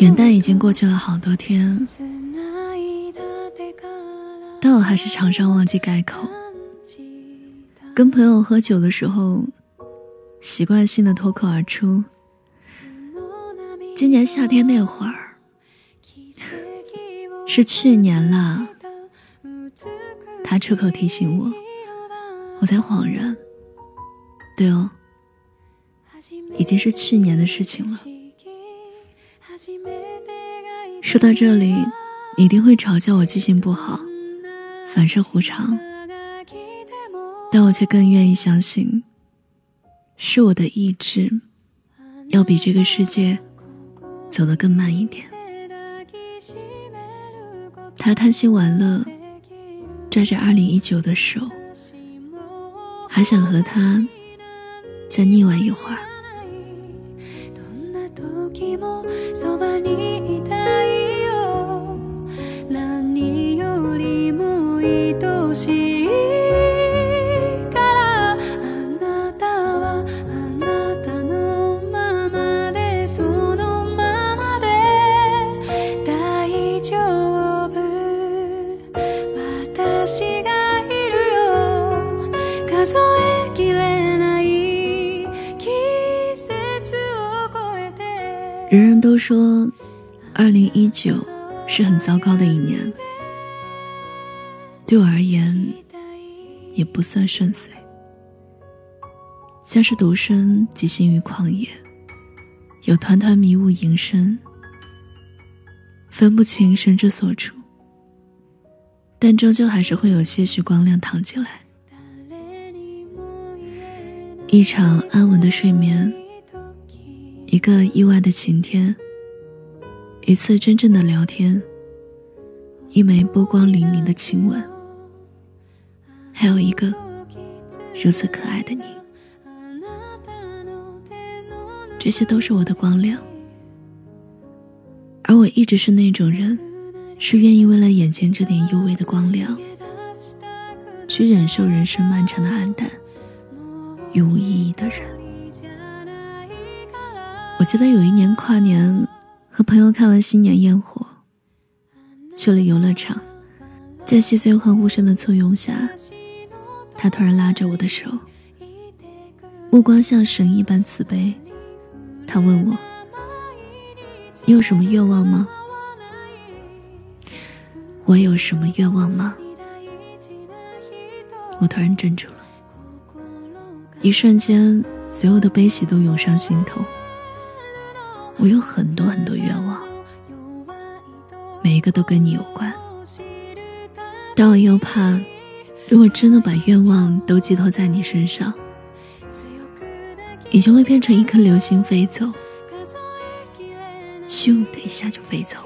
元旦已经过去了好多天，但我还是常常忘记改口。跟朋友喝酒的时候，习惯性的脱口而出。今年夏天那会儿，是去年啦，他出口提醒我，我才恍然，对哦，已经是去年的事情了。说到这里，你一定会嘲笑我记性不好，反射弧长，但我却更愿意相信，是我的意志要比这个世界走得更慢一点。他贪心玩乐，拽着2019的手，还想和他再腻歪一会儿。人人都说2019是很糟糕的一年，对我而言也不算顺遂，像是独身即行于旷野，有团团迷雾萦身，分不清身之所处，但终究还是会有些许光亮躺进来。一场安稳的睡眠，一个意外的晴天，一次真正的聊天，一枚波光粼粼的亲吻，还有一个如此可爱的你，这些都是我的光亮。而我一直是那种人，是愿意为了眼前这点幽微的光亮，去忍受人生漫长的暗淡与无意义的人。我记得有一年跨年，和朋友看完新年焰火，去了游乐场，在细碎欢呼声的簇拥下，他突然拉着我的手，目光像神一般慈悲，他问我，你有什么愿望吗？我有什么愿望吗？我突然怔住了，一瞬间所有的悲喜都涌上心头。我有很多很多愿望，每一个都跟你有关，但我又怕，如果真的把愿望都寄托在你身上，你就会变成一颗流星飞走，咻的一下就飞走，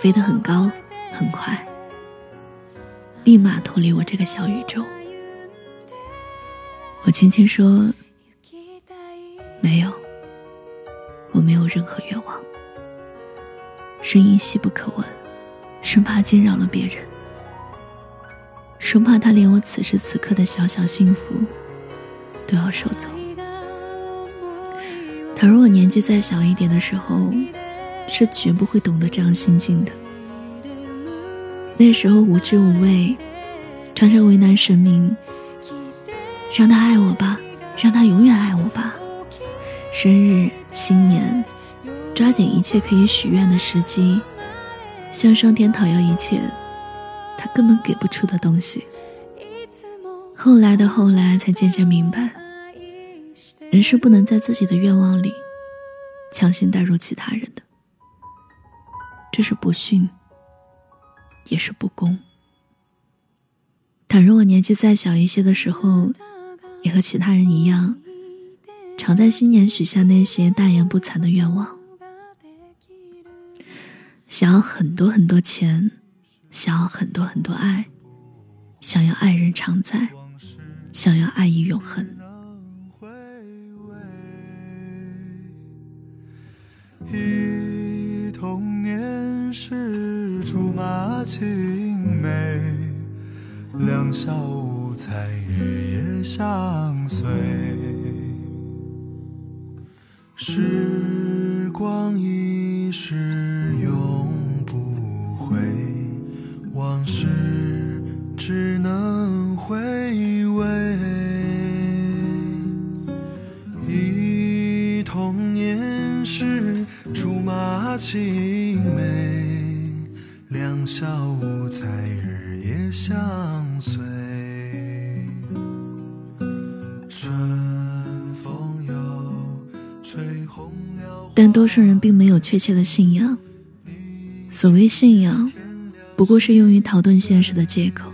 飞得很高很快，立马脱离我这个小宇宙。我轻轻说，没有，我没有任何愿望，声音细不可闻，生怕惊扰了别人，生怕他连我此时此刻的小小幸福都要收走。倘若我年纪再小一点的时候，是绝不会懂得这样心境的。那时候无知无畏，常常为难神明，让他爱我吧，让他永远爱我吧，生日新年，抓紧一切可以许愿的时机，向上天讨要一切他根本给不出的东西。后来的后来，才渐渐明白，人是不能在自己的愿望里强行带入其他人的，这是不逊，也是不公。倘若我年纪再小一些的时候，也和其他人一样，常在新年许下那些大言不惭的愿望，想要很多很多钱，想要很多很多爱，想要爱人常在，想要爱意永恒。忆童年。是竹马青梅，两小无猜日夜相随。时光一逝永不回，往事只能回味。忆童年时竹马青梅，两小无猜日夜相随。但多数人并没有确切的信仰，所谓信仰不过是用于逃遁现实的借口。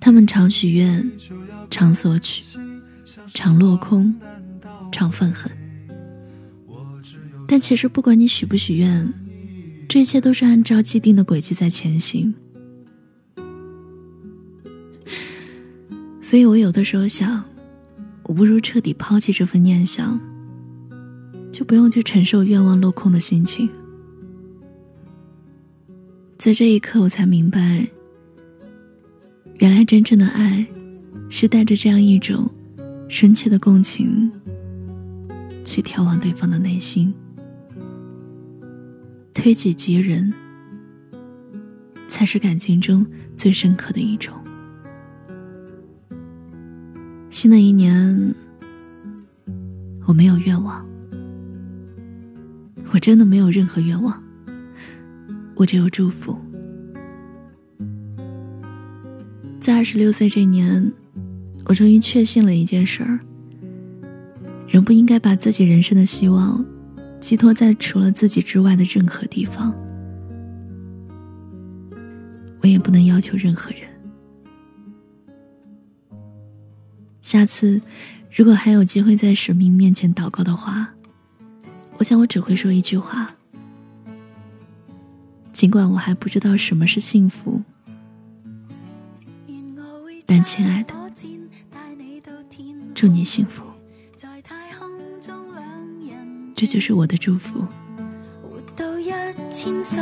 他们常许愿，常索取，常落空，常愤恨。但其实不管你许不许愿，这一切都是按照既定的轨迹在前行。所以我有的时候想，我不如彻底抛弃这份念想，就不用去承受愿望落空的心情。在这一刻我才明白，原来真正的爱是带着这样一种深切的共情去眺望对方的内心，推己及人，才是感情中最深刻的一种。新的一年我没有愿望，我真的没有任何愿望，我只有祝福。在26岁这年，我终于确信了一件事儿：人不应该把自己人生的希望寄托在除了自己之外的任何地方。我也不能要求任何人。下次，如果还有机会在神明面前祷告的话，我想我只会说一句话，尽管我还不知道什么是幸福，但亲爱的，祝你幸福，这就是我的祝福。活到1000岁，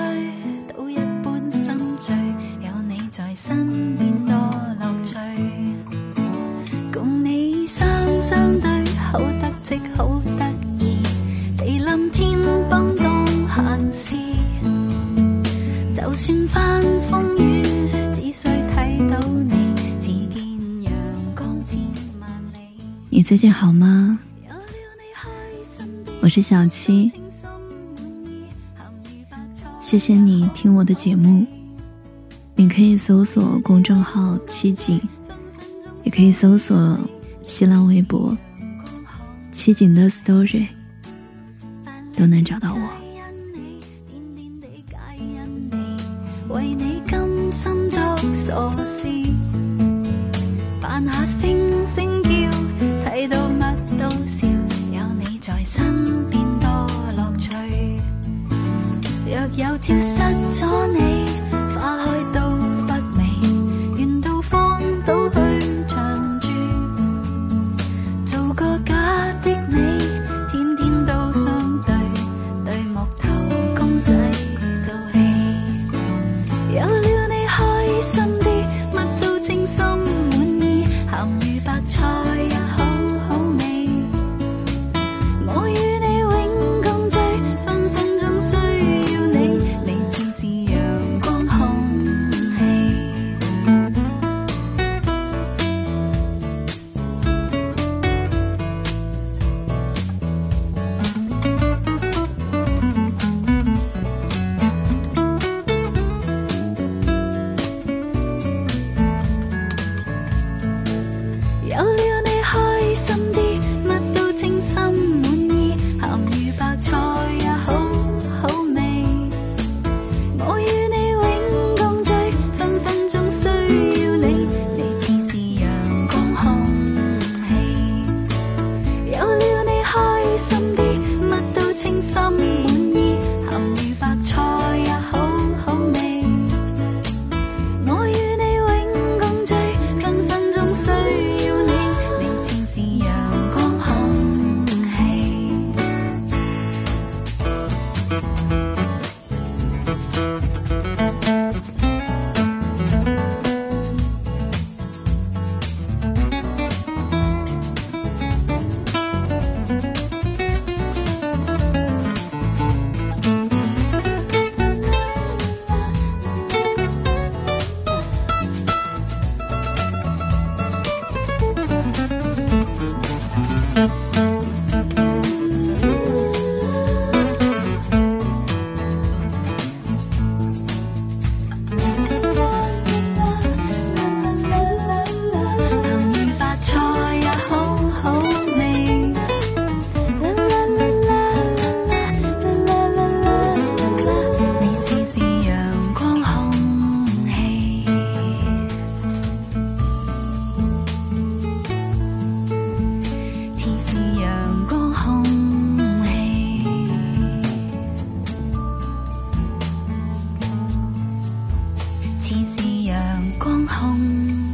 到一般心醉，有你在身边多乐趣，共你相对，好得戚好得意。林天崩當閒事，就算翻風雨，只需睇到你，自見陽光千萬里。你最近好嗎？我是小七，谢谢你听我的节目。你可以搜索公众号七景，也可以搜索新浪微博七景的 story，都能找到我。为你甘心作傻事，扮下星星叫，睇到乜都笑，有你在身边多乐趣。若有朝失咗你，花开都不美，愿到荒岛去長住，做个假的你。似是陽光空。